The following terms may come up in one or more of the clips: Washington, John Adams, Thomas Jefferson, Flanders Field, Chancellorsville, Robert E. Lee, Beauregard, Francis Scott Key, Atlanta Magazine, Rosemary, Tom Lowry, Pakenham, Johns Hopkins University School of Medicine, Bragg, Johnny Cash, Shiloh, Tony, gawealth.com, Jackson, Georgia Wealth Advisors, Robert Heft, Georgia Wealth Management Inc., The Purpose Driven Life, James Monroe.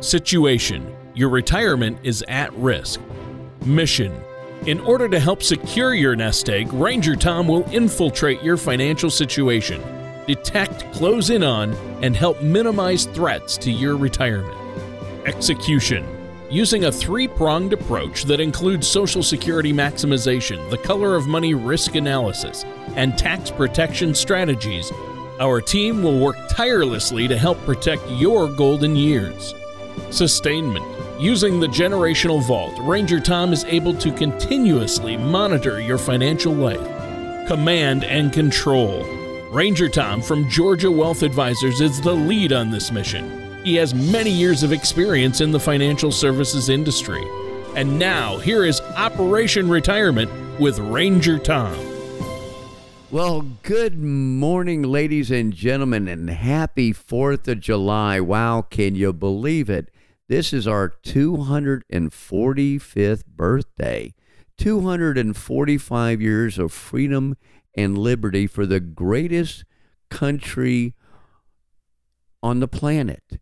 Situation: your retirement is at risk. Mission: in order to help secure your nest egg, Ranger Tom will infiltrate your financial situation, detect, close in on, and help minimize threats to your retirement. Execution: using a three-pronged approach that includes Social Security maximization, the color of money risk analysis, and tax protection strategies, our team will work tirelessly to help protect your golden years. Sustainment: using the generational vault, Ranger Tom is able to continuously monitor your financial life. Command and control: Ranger Tom from Georgia Wealth Advisors is the lead on this mission. He has many years of experience in the financial services industry. And now, here is Operation Retirement with Ranger Tom. Well, good morning, ladies and gentlemen, and happy 4th of July. Wow, can you believe it? This is our 245th birthday, 245 years of freedom and liberty for the greatest country on the planet.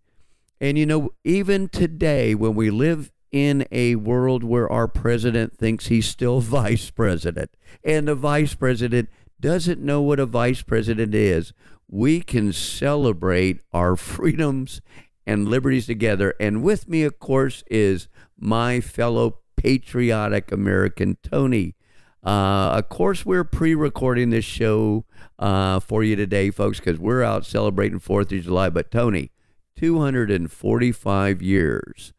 And you know, even today when we live in a world where our president thinks he's still vice president and the vice president doesn't know what a vice president is, we can celebrate our freedoms and liberties together. And with me, of course, is my fellow patriotic American, Tony. Of course, we're pre-recording this show for you today, folks, because we're out celebrating 4th of July. But Tony, 245 years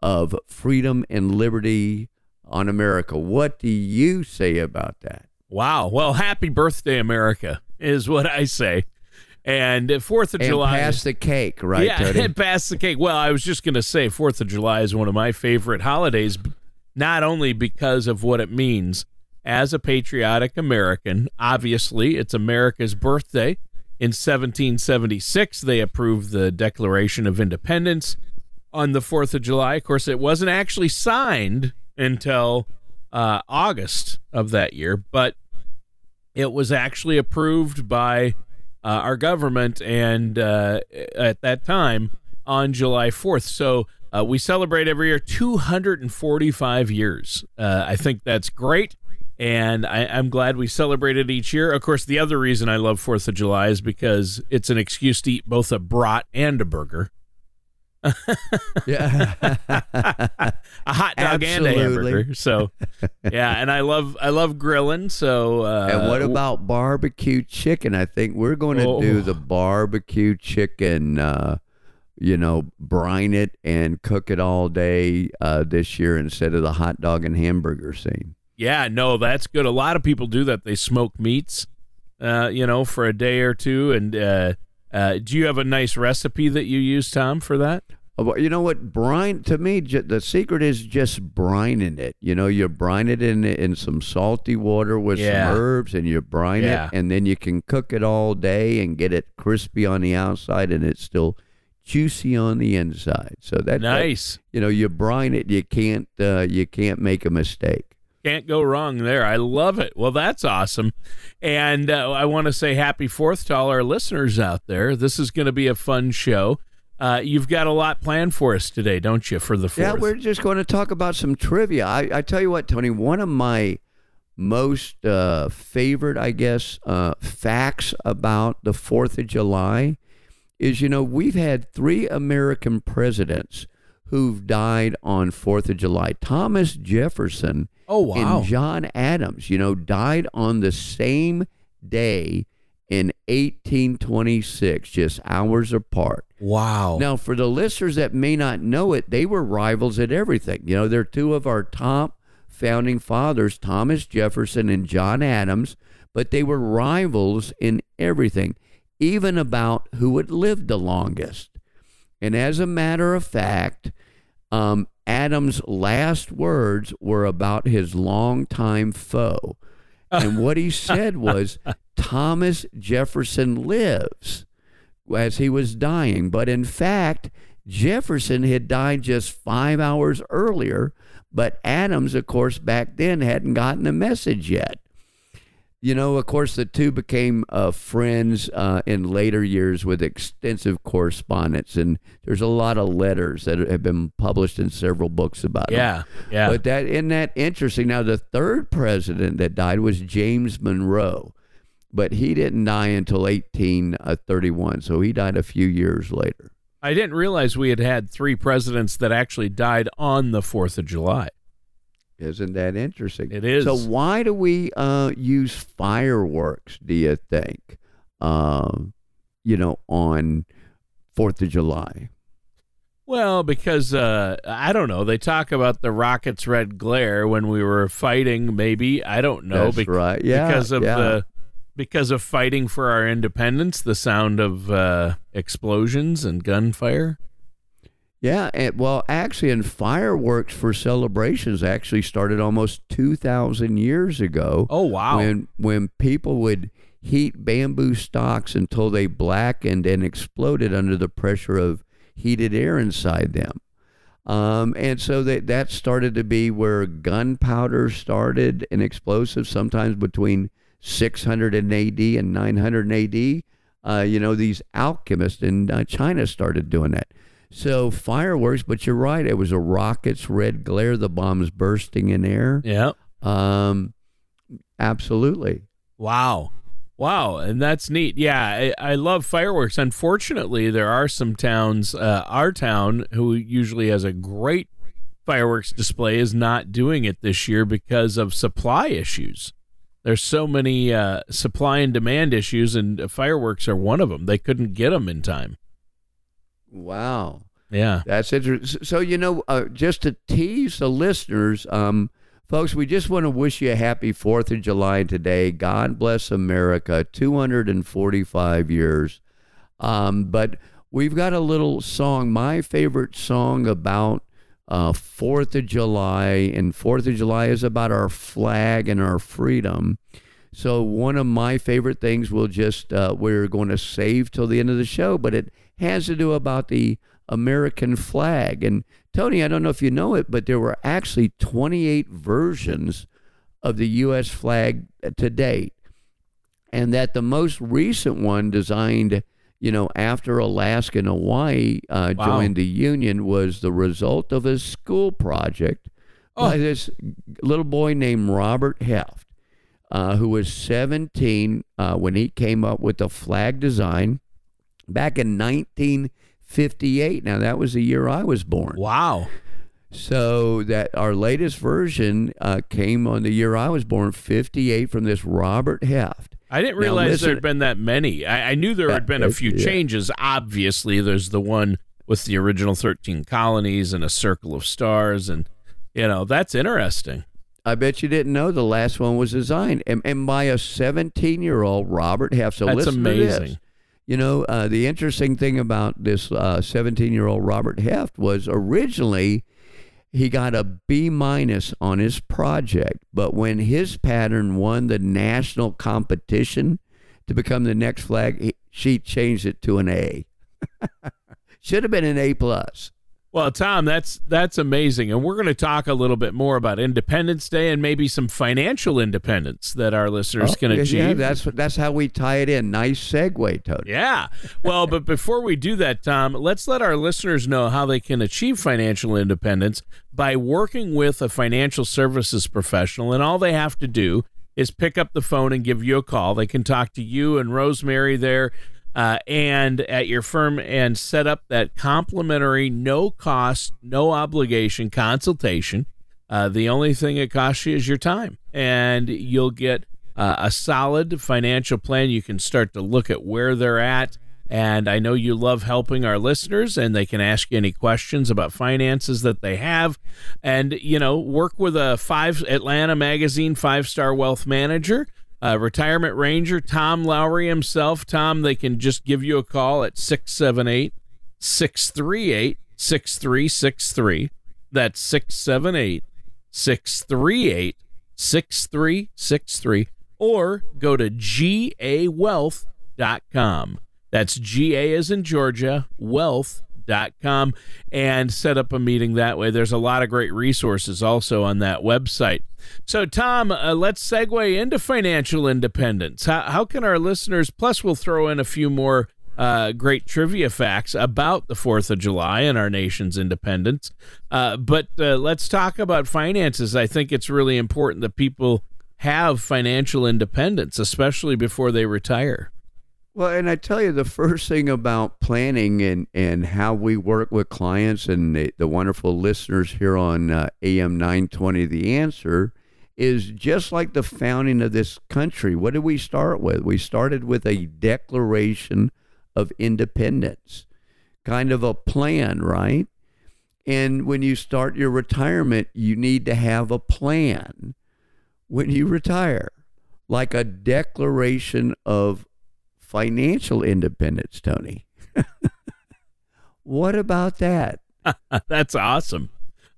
of freedom and liberty on America. What do you say about that? Wow. Well, happy birthday, America, is what I say. And 4th of July. And pass the cake, right, Tony? Yeah, and pass the cake. Well, I was just going to say 4th of July is one of my favorite holidays, not only because of what it means as a patriotic American. Obviously, it's America's birthday. In 1776, they approved the Declaration of Independence on the 4th of July. Of course, it wasn't actually signed until August of that year, but it was actually approved by our government, and at that time on July 4th. So we celebrate every year 245 years. I think that's great, and I'm glad we celebrate it each year. Of course, the other reason I love 4th of July is because it's an excuse to eat both a brat and a burger. Yeah, a hot dog. Absolutely. And a hamburger. So, yeah, and I love grilling. So, and what about barbecue chicken? I think we're going to do the barbecue chicken. Brine it and cook it all day this year instead of the hot dog and hamburger scene. Yeah, no, that's good. A lot of people do that. They smoke meats, for a day or two, and. Do you have a nice recipe that you use, Tom, for that? You know what? Brine, to me, the secret is just brining it. You know, you brine it in some salty water with some herbs, and you brine it, and then you can cook it all day and get it crispy on the outside, and it's still juicy on the inside. So that's nice. You brine it. You can't make a mistake. Can't go wrong there. I love it. Well, that's awesome. And I want to say happy 4th to all our listeners out there. This is going to be a fun show. You've got a lot planned for us today, don't you, for the 4th? Yeah, we're just going to talk about some trivia. I tell you what, Tony, one of my most favorite, I guess, facts about the 4th of July is, we've had three American presidents who've died on 4th of July. Thomas Jefferson and John Adams, died on the same day in 1826, just hours apart. Wow. Now, for the listeners that may not know it, they were rivals at everything. They're two of our top founding fathers, Thomas Jefferson and John Adams, but they were rivals in everything, even about who would live the longest. And as a matter of fact, Adam's last words were about his longtime foe. And what he said was, Thomas Jefferson lives, as he was dying. But in fact, Jefferson had died just 5 hours earlier, but Adams, of course, back then hadn't gotten the message yet. You know, of course, the two became friends in later years with extensive correspondence. And there's a lot of letters that have been published in several books about it. Yeah. But that, isn't that interesting? Now, the third president that died was James Monroe, but he didn't die until 1831. So he died a few years later. I didn't realize we had had three presidents that actually died on the 4th of July. Isn't that interesting? It is. So why do we use fireworks, do you think, on 4th of July? Well, because, I don't know, they talk about the rocket's red glare when we were fighting, maybe. I don't know. That's right. Yeah, because of fighting for our independence, the sound of explosions and gunfire. Yeah, and fireworks for celebrations actually started almost 2,000 years ago. Oh, wow. When people would heat bamboo stalks until they blackened and exploded under the pressure of heated air inside them. And so that started to be where gunpowder started and explosives, sometimes between 600 AD and 900 AD. These alchemists in China started doing that. So fireworks, but you're right. It was a rocket's red glare, the bombs bursting in air. Yeah. Absolutely. Wow. And that's neat. Yeah, I love fireworks. Unfortunately, there are some towns, our town, who usually has a great fireworks display, is not doing it this year because of supply issues. There's so many supply and demand issues, and fireworks are one of them. They couldn't get them in time. Wow. Yeah. That's interesting. So, just to tease the listeners, folks, we just want to wish you a happy 4th of July today. God bless America, 245 years. But we've got a little song, my favorite song about 4th of July. And 4th of July is about our flag and our freedom. So one of my favorite things we're going to save till the end of the show, but it has to do about the American flag. And Tony, I don't know if you know it, but there were actually 28 versions of the U.S. flag to date. And that the most recent one designed, after Alaska and Hawaii joined the Union was the result of a school project by this little boy named Robert Heft, who was 17 when he came up with the flag design back in 1958. Now, that was the year I was born. Wow. So that our latest version came on the year I was born, 58, from this Robert Heft. I didn't realize there had been that many. I knew there had been a few changes. Obviously, there's the one with the original 13 colonies and a circle of stars. And, that's interesting. I bet you didn't know the last one was designed and by a 17-year-old Robert Heft. So that's amazing. To this. The interesting thing about this 17-year-old Robert Heft was originally he got a B- on his project, but when his pattern won the national competition to become the next flag, she changed it to an A. Should have been an A+. Well, Tom, that's amazing. And we're going to talk a little bit more about Independence Day and maybe some financial independence that our listeners can achieve. Yeah, that's how we tie it in. Nice segue, Tony. Yeah. Well, but before we do that, Tom, let's let our listeners know how they can achieve financial independence by working with a financial services professional. And all they have to do is pick up the phone and give you a call. They can talk to you and Rosemary there and at your firm and set up that complimentary, no cost, no obligation consultation. The only thing it costs you is your time, and you'll get a solid financial plan. You can start to look at where they're at. And I know you love helping our listeners, and they can ask you any questions about finances that they have. And, work with a Atlanta Magazine 5-star wealth manager, retirement ranger, Tom Lowry himself. Tom, they can just give you a call at 678-638-6363. That's 678-638-6363. Or go to gawealth.com. That's G-A as in Georgia, wealth.com. gawealth.com and set up a meeting that way. There's a lot of great resources also on that website. So, Tom, let's segue into financial independence. How can our listeners, plus we'll throw in a few more great trivia facts about the 4th of July and our nation's independence. But let's talk about finances. I think it's really important that people have financial independence, especially before they retire. Well, and I tell you, the first thing about planning and how we work with clients and the wonderful listeners here on AM 920 The Answer is just like the founding of this country. What did we start with? We started with a Declaration of Independence, kind of a plan, right? And when you start your retirement, you need to have a plan when you retire, like a Declaration of Financial independence, Tony. What about that? That's awesome.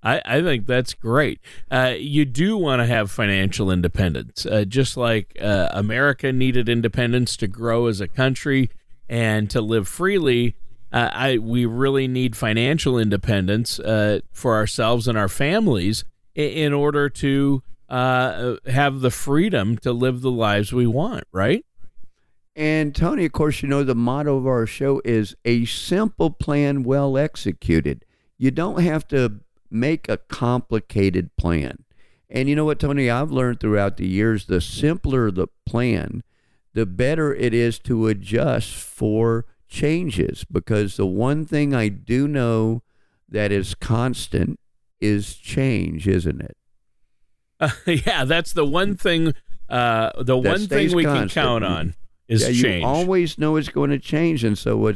I think that's great. You do want to have financial independence, just like America needed independence to grow as a country and to live freely. We really need financial independence for ourselves and our families in order to have the freedom to live the lives we want, right? And Tony, of course, you know, the motto of our show is a simple plan well executed. You don't have to make a complicated plan. And you know what, Tony, I've learned throughout the years, the simpler the plan, the better it is to adjust for changes. Because the one thing I do know that is constant is change, isn't it? Yeah, that's the one thing, we can count on. Change. You always know it's going to change. And so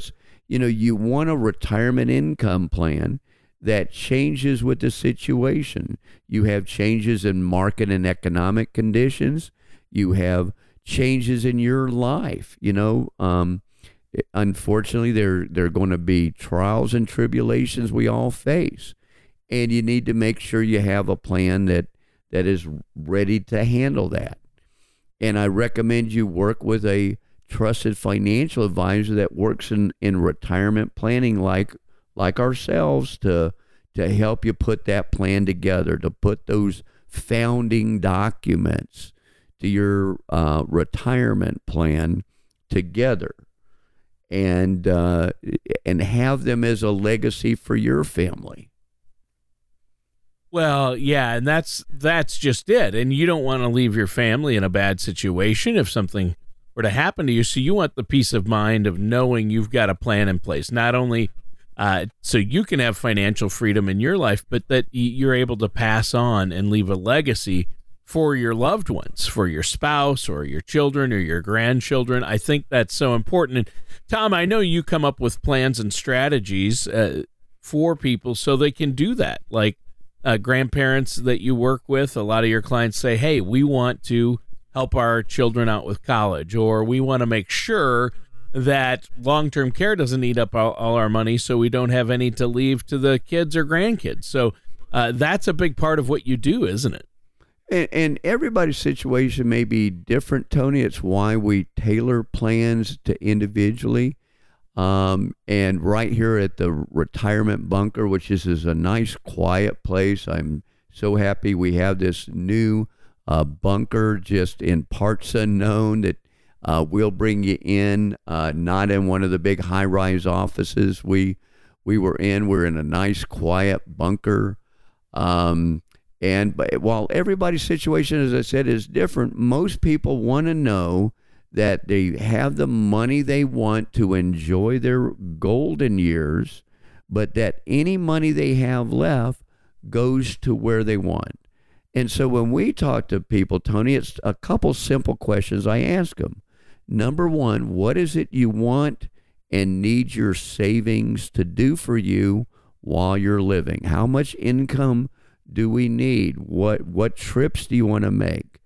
you want a retirement income plan that changes with the situation. You have changes in market and economic conditions. You have changes in your life. You know, unfortunately, there are going to be trials and tribulations we all face. And you need to make sure you have a plan that is ready to handle that. And I recommend you work with a trusted financial advisor that works in retirement planning like ourselves to help you put that plan together, to put those founding documents to your retirement plan together and have them as a legacy for your family. Well, yeah, and that's just it. And you don't want to leave your family in a bad situation if something were to happen to you. So you want the peace of mind of knowing you've got a plan in place, not only so you can have financial freedom in your life, but that you're able to pass on and leave a legacy for your loved ones, for your spouse or your children or your grandchildren. I think that's so important. And Tom, I know you come up with plans and strategies for people so they can do that, like grandparents that you work with. A lot of your clients say, hey, we want to help our children out with college, or we want to make sure that long-term care doesn't eat up all our money so we don't have any to leave to the kids or grandkids. So that's a big part of what you do, isn't it? And everybody's situation may be different, Tony. It's why we tailor plans to individually. And right here at the retirement bunker, which is a nice quiet place. I'm so happy we have this new bunker just in parts unknown that we'll bring you in, not in one of the big high-rise offices we were in. We're in a nice quiet bunker. But while everybody's situation, as I said, is different, most people want to know that they have the money they want to enjoy their golden years, but that any money they have left goes to where they want. And so when we talk to people, Tony, it's a couple simple questions I ask them. Number one, what is it you want and need your savings to do for you while you're living? How much income do we need? What trips do you want to make?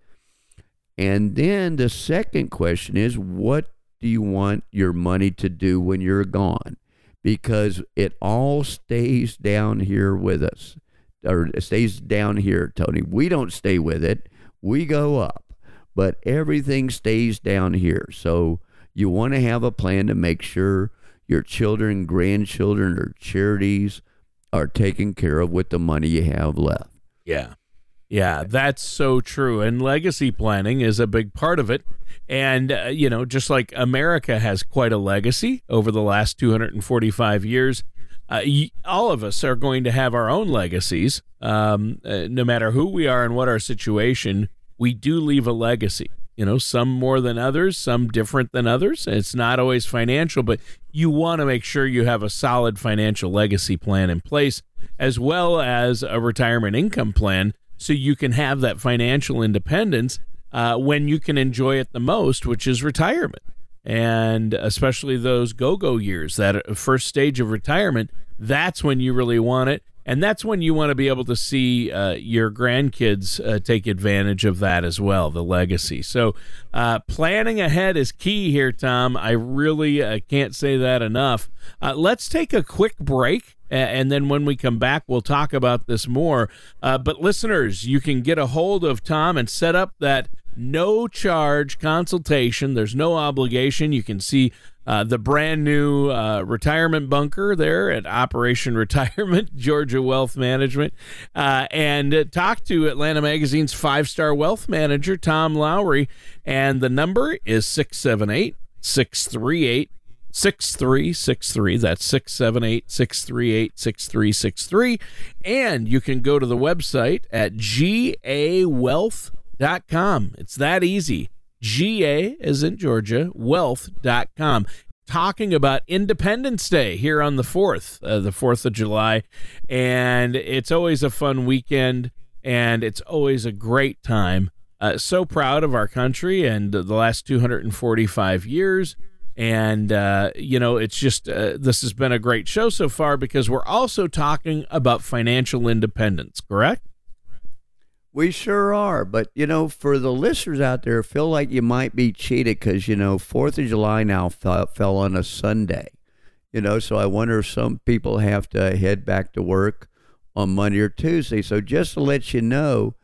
And then the second question is, what do you want your money to do when you're gone? Because it all stays down here with us, or it stays down here, Tony. We don't stay with it. We go up, but everything stays down here. So you want to have a plan to make sure your children, grandchildren, or charities are taken care of with the money you have left. Yeah. Yeah, that's so true. And legacy planning is a big part of it. And, you know, just like America has quite a legacy over the last 245 years, all of us are going to have our own legacies. No matter who we are and what our situation, we do leave a legacy. You know, some more than others, some different than others. It's not always financial, but you want to make sure you have a solid financial legacy plan in place, as well as a retirement income plan, so you can have that financial independence when you can enjoy it the most, which is retirement. And especially those go-go years, that first stage of retirement, that's when you really want it. And that's when you want to be able to see your grandkids take advantage of that as well, the legacy. So planning ahead is key here, Tom. I really can't say that enough. Let's take a quick break. And then when we come back, we'll talk about this more. But listeners, you can get a hold of Tom and set up that no-charge consultation. There's no obligation. You can see the brand new retirement bunker there at Operation Retirement, Georgia Wealth Management, and talk to Atlanta Magazine's five-star wealth manager, Tom Lowry. And the number is 678-638-6363. That's 678-638-6363. And you can go to the website at gawealth.com. It's that easy. GA as in Georgia, wealth.com. Talking about Independence Day here on the 4th of July. And it's always a fun weekend, and it's always a great time. So proud of our country and the last 245 years. And, you know, it's just this has been a great show so far, because we're also talking about financial independence, correct? We sure are. But, you know, for the listeners out there, feel like you might be cheated because, you know, 4th of July now fell on a Sunday, you know, so I wonder if some people have to head back to work on Monday or Tuesday. So just to let you know,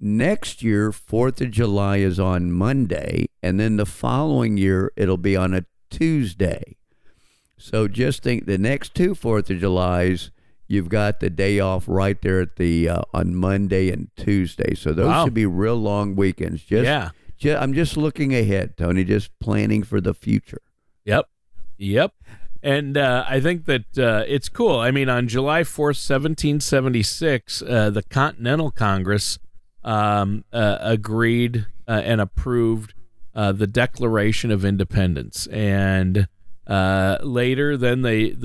next year, 4th of July is on Monday, and then the following year, it'll be on a Tuesday. So just think the next two 4th of Julys, you've got the day off right there at the on Monday and Tuesday. So those should be real long weekends. I'm just looking ahead, Tony, just planning for the future. Yep. And I think that it's cool. I mean, on July 4th, 1776, the Continental Congress agreed and approved the Declaration of Independence, and later then they in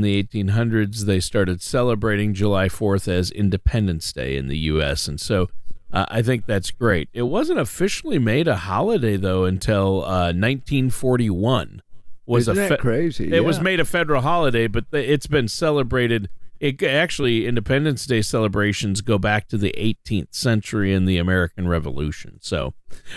the 1800s they started celebrating July 4th as Independence Day in the U.S. And so I think that's great. It wasn't officially made a holiday though until 1941 was crazy. It was made a federal holiday, but it's been celebrated. Actually, Independence Day celebrations go back to the 18th century and the American Revolution. So,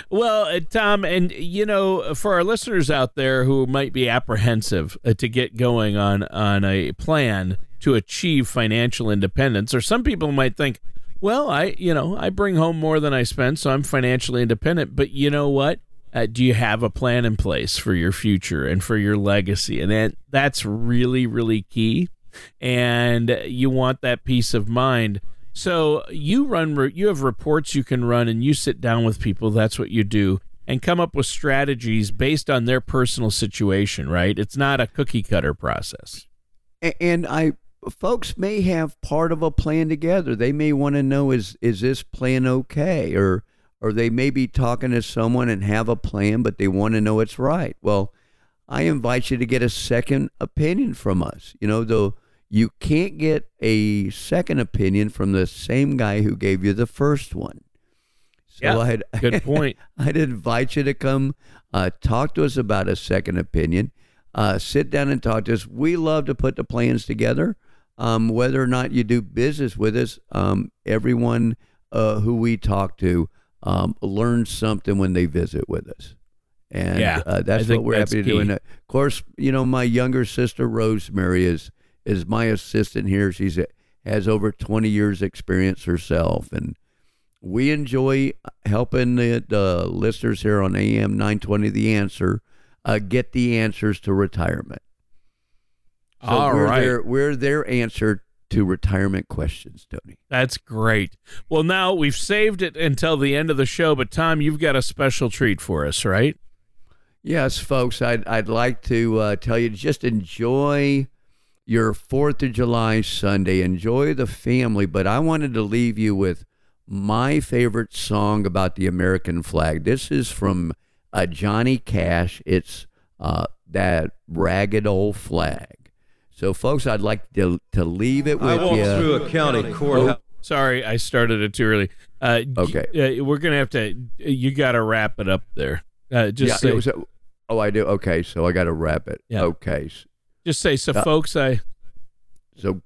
well, Tom, and, you know, for our listeners out there who might be apprehensive to get going on a plan to achieve financial independence, or some people might think, well, I bring home more than I spend, so I'm financially independent. But you know what? Do you have a plan in place for your future and for your legacy? And that's really, really key. And you want that peace of mind. So you have reports you can run, and you sit down with people. That's what you do, and come up with strategies based on their personal situation, right? It's not a cookie cutter process. And folks may have part of a plan together. They may want to know, is this plan okay? Or they may be talking to someone and have a plan, but they want to know it's right. Well, I invite you to get a second opinion from us. You know, though, you can't get a second opinion from the same guy who gave you the first one. So yeah, good point. I'd invite you to come talk to us about a second opinion. Sit down and talk to us. We love to put the plans together. Whether or not you do business with us, everyone who we talk to learns something when they visit with us. And that's what we're happy to do. And of course, you know, my younger sister, Rosemary, is my assistant here. She's has over 20 years experience herself. And we enjoy helping the listeners here on AM 920 The Answer get the answers to retirement. So we're their answer to retirement questions, Tony. That's great. Well, now we've saved it until the end of the show, but Tom, you've got a special treat for us, right? Yes, folks. I'd like to tell you, just enjoy your 4th of July Sunday. Enjoy the family. But I wanted to leave you with my favorite song about the American flag. This is from Johnny Cash. It's That Ragged Old Flag. So, folks, I'd like to leave it with you. I walked through a county courthouse. Sorry, I started it too early. Okay. We're going to have to, you got to wrap it up there. Say, it was I do. Okay, so I got to wrap it. Yeah. Okay. Just say, so folks, I. So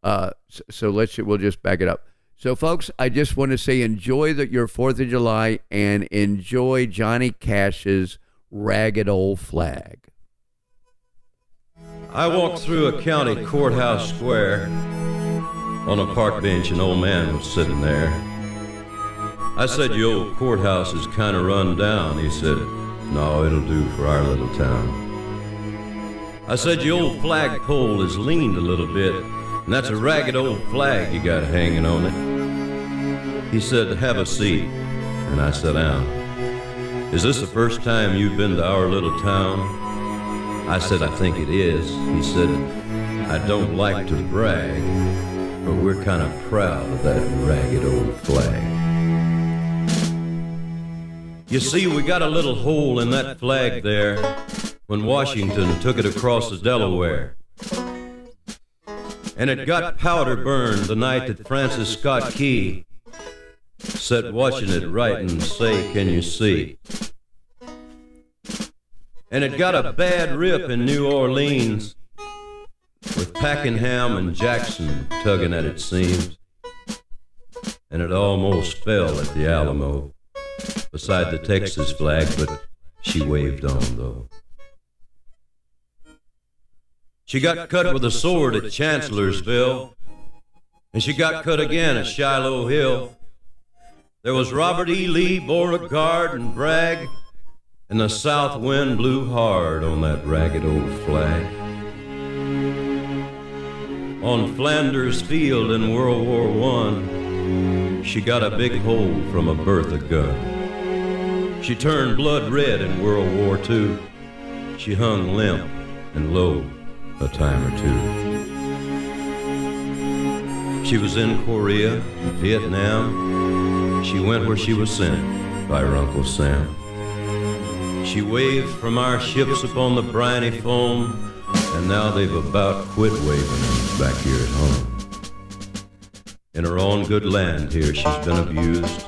we'll just back it up. So, folks, I just want to say enjoy your 4th of July and enjoy Johnny Cash's Ragged Old Flag. I walked through a county courthouse square. On a park bench, an old man was sitting there. I said, your old courthouse is kind of run down. He said, no, it'll do for our little town. I said, your old flagpole is leaned a little bit, and that's a ragged old flag you got hanging on it. He said, have a seat, and I sat down. Is this the first time you've been to our little town? I said, I think it is. He said, I don't like to brag, but we're kind of proud of that ragged old flag. You see, we got a little hole in that flag there when Washington took it across the Delaware. And it got powder burned the night that Francis Scott Key sat watching it write and say, can you see? And it got a bad rip in New Orleans with Pakenham and Jackson tugging at its seams. And it almost fell at the Alamo. Beside the Texas flag, but she waved on, though. She got cut with a sword at Chancellorsville, and she got cut again at Shiloh Hill. There was Robert E. Lee, Beauregard, and Bragg, and the south wind blew hard on that ragged old flag. On Flanders Field in World War I, she got a big hole from a Bertha gun. She turned blood red in World War II. She hung limp and low a time or two. She was in Korea, Vietnam. She went where she was sent by her Uncle Sam. She waved from our ships upon the briny foam, and now they've about quit waving back here at home. In her own good land here, she's been abused.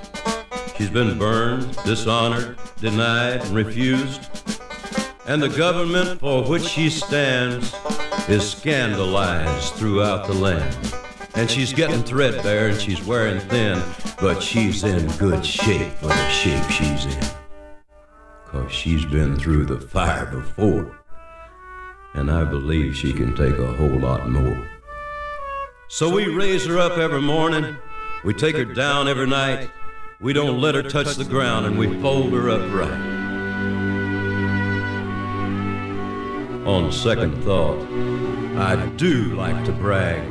She's been burned, dishonored, denied, and refused. And the government for which she stands is scandalized throughout the land. And she's getting threadbare and she's wearing thin, but she's in good shape for the shape she's in. 'Cause she's been through the fire before. And I believe she can take a whole lot more. So we raise her up every morning. We take her down every night. We don't let her touch the ground, and we fold her up right. On second thought, I do like to brag,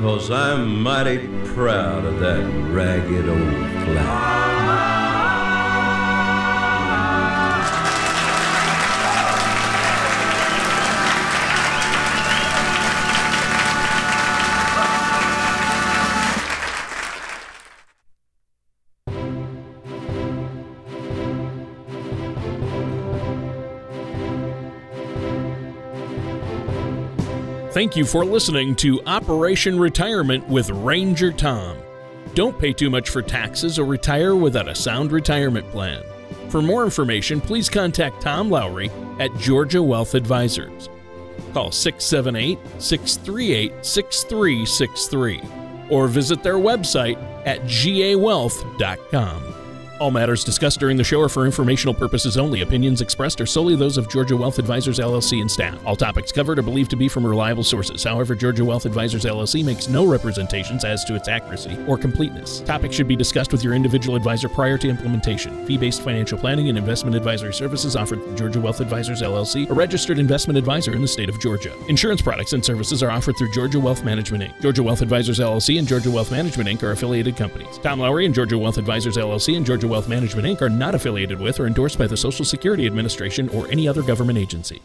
'cause I'm mighty proud of that ragged old flag. Thank you for listening to Operation Retirement with Ranger Tom. Don't pay too much for taxes or retire without a sound retirement plan. For more information, please contact Tom Lowry at Georgia Wealth Advisors. Call 678-638-6363 or visit their website at gawealth.com. All matters discussed during the show are for informational purposes only. Opinions expressed are solely those of Georgia Wealth Advisors, LLC, and staff. All topics covered are believed to be from reliable sources. However, Georgia Wealth Advisors, LLC makes no representations as to its accuracy or completeness. Topics should be discussed with your individual advisor prior to implementation. Fee-based financial planning and investment advisory services offered through Georgia Wealth Advisors, LLC, a registered investment advisor in the state of Georgia. Insurance products and services are offered through Georgia Wealth Management, Inc. Georgia Wealth Advisors, LLC, and Georgia Wealth Management, Inc. are affiliated companies. Tom Lowry and Georgia Wealth Advisors, LLC, and Georgia Wealth Management, Inc. are not affiliated with or endorsed by the Social Security Administration or any other government agency.